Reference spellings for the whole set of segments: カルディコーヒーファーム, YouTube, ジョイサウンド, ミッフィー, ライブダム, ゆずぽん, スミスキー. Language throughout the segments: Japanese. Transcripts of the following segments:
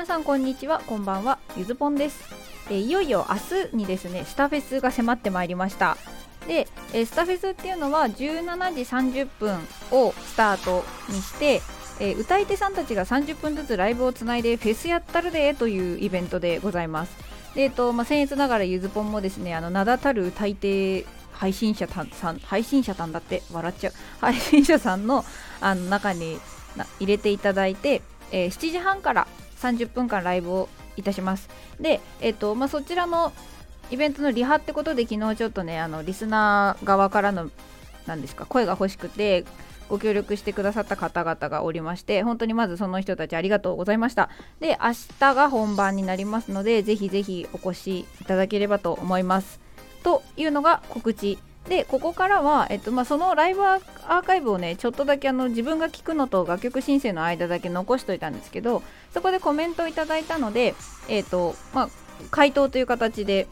皆さんこんにちは、こんばんは、ゆずぽんです。いよいよ明日にですねスタフェスが迫ってまいりました。で、スタフェスっていうのは17時30分をスタートにして、歌い手さんたちが30分ずつライブをつないでフェスやったるでというイベントでございます。で、僭越ながらゆずぽんもですね名だたる歌い手配信者さんの中に入れていただいて、7時半から30分間ライブをいたします。で、そちらのイベントのリハってことで昨日ちょっとねリスナー側からの声が欲しくてご協力してくださった方々がおりまして、本当にまずその人たちありがとうございました。で、明日が本番になりますのでぜひぜひお越しいただければと思います。というのが告知で、ここからは、そのライブアーカイブをねちょっとだけ自分が聞くのと楽曲申請の間だけ残しといたんですけど、そこでコメントをいただいたので、回答という形で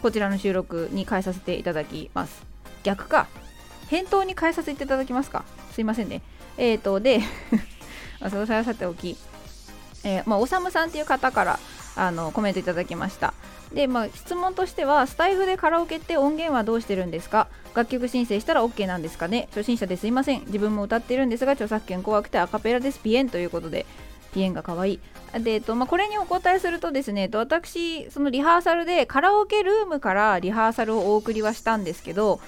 こちらの収録に変えさせていただきます。逆か、返答に変えさせていただきますか、すいませんね。でそれはさておき、おさむさんという方からコメントいただきました。で、質問としては、スタイフでカラオケって音源はどうしてるんですか？楽曲申請したら OK なんですかね？初心者ですいません。自分も歌ってるんですが著作権怖くてアカペラです。ピエンということで、ピエンが可愛い。で、これにお答えするとですね、私そのリハーサルでカラオケルームからリハーサルをお送りはしたんですけど、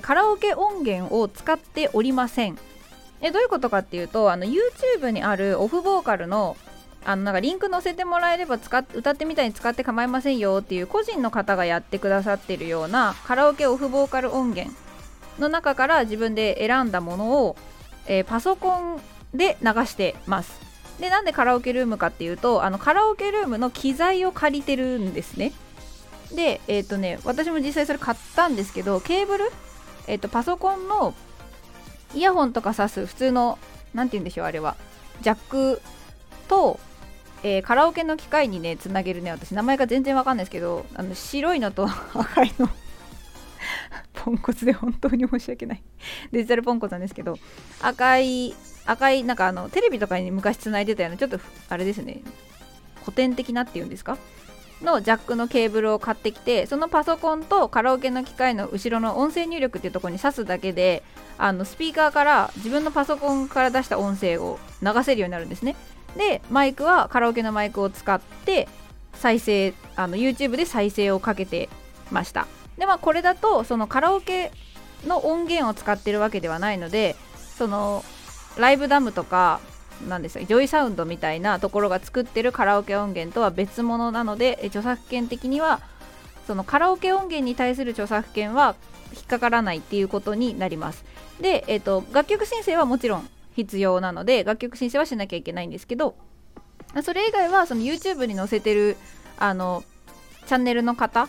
カラオケ音源を使っておりません。どういうことかっていうと、YouTube にあるオフボーカルのリンク載せてもらえれば歌ってみたいに使って構いませんよっていう個人の方がやってくださってるようなカラオケオフボーカル音源の中から自分で選んだものを、パソコンで流してます。で、なんでカラオケルームかっていうと、カラオケルームの機材を借りてるんですね。で、私も実際それ買ったんですけど、ケーブル、パソコンのイヤホンとか挿す普通のジャックとカラオケの機械にねつなげるね、私名前が全然わかんないですけど、白いのと赤いのポンコツで本当に申し訳ないデジタルポンコツなんですけど、赤いテレビとかに昔つないでたようなちょっとあれですね、古典的なっていうんですかのジャックのケーブルを買ってきて、そのパソコンとカラオケの機械の後ろの音声入力っていうところに挿すだけで、スピーカーから自分のパソコンから出した音声を流せるようになるんですね。で、マイクはカラオケのマイクを使って再生、YouTube で再生をかけてました。で、これだとそのカラオケの音源を使ってるわけではないので、そのライブダムとかジョイサウンドみたいなところが作ってるカラオケ音源とは別物なので、著作権的にはそのカラオケ音源に対する著作権は引っかからないっていうことになります。で、楽曲申請はもちろん必要なので楽曲申請はしなきゃいけないんですけど、それ以外はその YouTube に載せてるチャンネルの方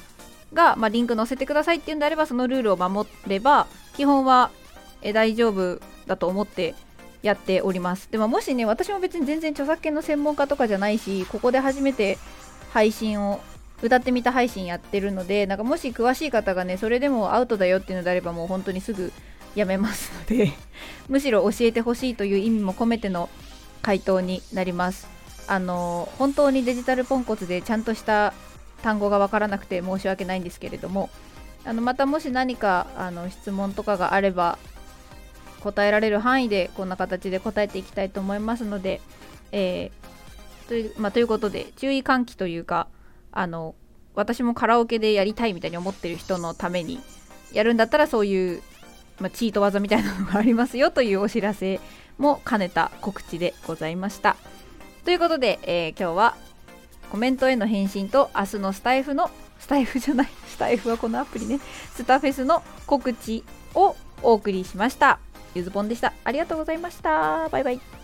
が、リンク載せてくださいっていうんであればそのルールを守れば基本は大丈夫だと思ってやっております。でも、もしね私も別に全然著作権の専門家とかじゃないし、ここで初めて配信を歌ってみた配信やってるので、もし詳しい方がねそれでもアウトだよっていうのであればもう本当にすぐやめますのでむしろ教えてほしいという意味も込めての回答になります。本当にデジタルポンコツでちゃんとした単語がわからなくて申し訳ないんですけれども、またもし何か質問とかがあれば答えられる範囲でこんな形で答えていきたいと思いますので、ということで注意喚起というか、私もカラオケでやりたいみたいに思ってる人のために、やるんだったらそういうチート技みたいなのがありますよというお知らせも兼ねた告知でございました。ということで、今日はコメントへの返信と明日のスタイフはこのアプリね、スタフェスの告知をお送りしました。ゆずぽんでした。ありがとうございました。バイバイ。